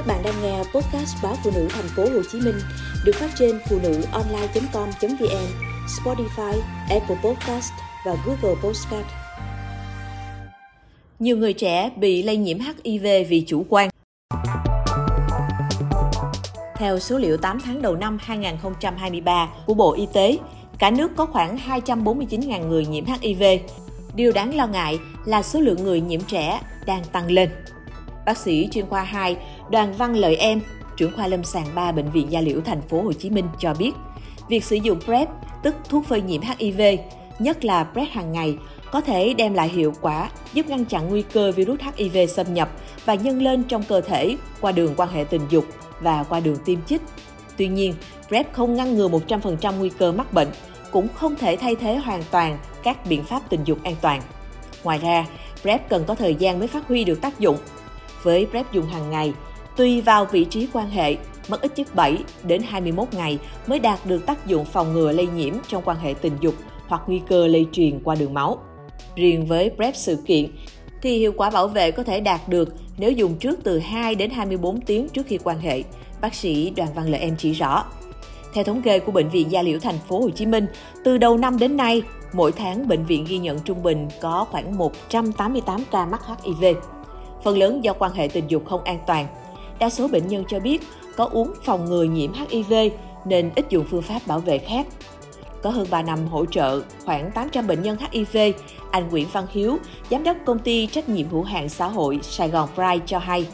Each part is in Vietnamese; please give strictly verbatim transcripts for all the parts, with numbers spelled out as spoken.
Các bạn đang nghe podcast báo phụ nữ thành phố Hồ Chí Minh được phát trên phụ nữ online chấm com chấm vn, Spotify, Apple Podcast và Google Podcast. Nhiều người trẻ bị lây nhiễm H I V vì chủ quan. Theo số liệu tám tháng đầu năm hai không hai ba của Bộ Y tế, cả nước có khoảng hai trăm bốn mươi chín nghìn người nhiễm H I V. Điều đáng lo ngại là số lượng người nhiễm trẻ đang tăng lên. Bác sĩ chuyên khoa hai Đoàn Văn Lợi Em, trưởng khoa lâm sàng ba Bệnh viện Gia Liễu thành phố Hồ Chí Minh cho biết, việc sử dụng PrEP, tức thuốc phơi nhiễm H I V, nhất là PrEP hàng ngày, có thể đem lại hiệu quả giúp ngăn chặn nguy cơ virus H I V xâm nhập và nhân lên trong cơ thể qua đường quan hệ tình dục và qua đường tiêm chích. Tuy nhiên, PrEP không ngăn ngừa một trăm phần trăm nguy cơ mắc bệnh, cũng không thể thay thế hoàn toàn các biện pháp tình dục an toàn. Ngoài ra, PrEP cần có thời gian mới phát huy được tác dụng. Với PrEP dùng hàng ngày, tùy vào vị trí quan hệ, mất ít nhất bảy đến hai mươi mốt ngày mới đạt được tác dụng phòng ngừa lây nhiễm trong quan hệ tình dục hoặc nguy cơ lây truyền qua đường máu. Riêng với PrEP sự kiện, thì hiệu quả bảo vệ có thể đạt được nếu dùng trước từ hai đến hai mươi bốn tiếng trước khi quan hệ, bác sĩ Đoàn Văn Lợi Em chỉ rõ. Theo thống kê của Bệnh viện Gia Liễu thành phố Hồ Chí Minh, từ đầu năm đến nay, mỗi tháng bệnh viện ghi nhận trung bình có khoảng một trăm tám mươi tám ca mắc H I V. Phần lớn do quan hệ tình dục không an toàn. Đa số bệnh nhân cho biết có uống phòng ngừa nhiễm H I V nên ít dùng phương pháp bảo vệ khác. Có hơn ba năm hỗ trợ khoảng tám trăm bệnh nhân H I V, anh Nguyễn Văn Hiếu, giám đốc công ty trách nhiệm hữu hạn xã hội Sài Gòn Pride cho hay,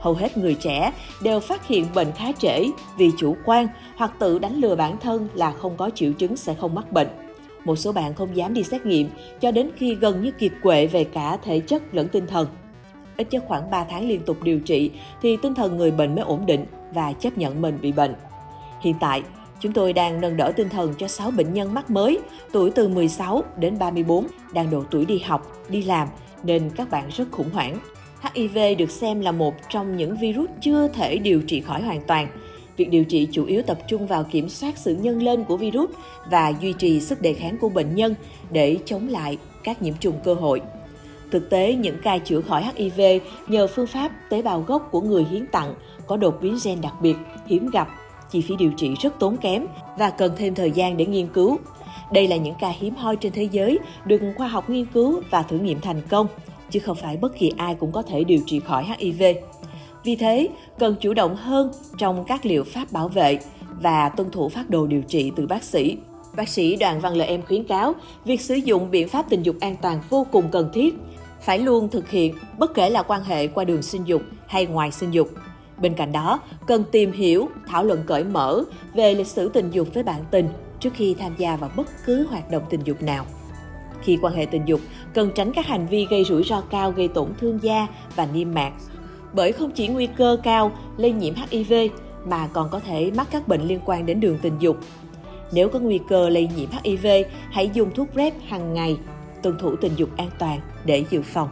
hầu hết người trẻ đều phát hiện bệnh khá trễ vì chủ quan hoặc tự đánh lừa bản thân là không có triệu chứng sẽ không mắc bệnh. Một số bạn không dám đi xét nghiệm cho đến khi gần như kiệt quệ về cả thể chất lẫn tinh thần. Ít nhất khoảng ba tháng liên tục điều trị thì tinh thần người bệnh mới ổn định và chấp nhận mình bị bệnh. Hiện tại, chúng tôi đang nâng đỡ tinh thần cho sáu bệnh nhân mắc mới, tuổi từ mười sáu đến ba mươi bốn, đang độ tuổi đi học, đi làm, nên các bạn rất khủng hoảng. H I V được xem là một trong những virus chưa thể điều trị khỏi hoàn toàn. Việc điều trị chủ yếu tập trung vào kiểm soát sự nhân lên của virus và duy trì sức đề kháng của bệnh nhân để chống lại các nhiễm trùng cơ hội. Thực tế, những ca chữa khỏi H I V nhờ phương pháp tế bào gốc của người hiến tặng có đột biến gen đặc biệt, hiếm gặp, chi phí điều trị rất tốn kém và cần thêm thời gian để nghiên cứu. Đây là những ca hiếm hoi trên thế giới được khoa học nghiên cứu và thử nghiệm thành công, chứ không phải bất kỳ ai cũng có thể điều trị khỏi H I V. Vì thế, cần chủ động hơn trong các liệu pháp bảo vệ và tuân thủ phác đồ điều trị từ bác sĩ. Bác sĩ Đoàn Văn Lợi Em khuyến cáo, việc sử dụng biện pháp tình dục an toàn vô cùng cần thiết, phải luôn thực hiện bất kể là quan hệ qua đường sinh dục hay ngoài sinh dục. Bên cạnh đó, cần tìm hiểu, thảo luận cởi mở về lịch sử tình dục với bạn tình trước khi tham gia vào bất cứ hoạt động tình dục nào. Khi quan hệ tình dục, cần tránh các hành vi gây rủi ro cao gây tổn thương da và niêm mạc, bởi không chỉ nguy cơ cao lây nhiễm H I V mà còn có thể mắc các bệnh liên quan đến đường tình dục. Nếu có nguy cơ lây nhiễm H I V, hãy dùng thuốc PrEP hàng ngày, tuân thủ tình dục an toàn để dự phòng.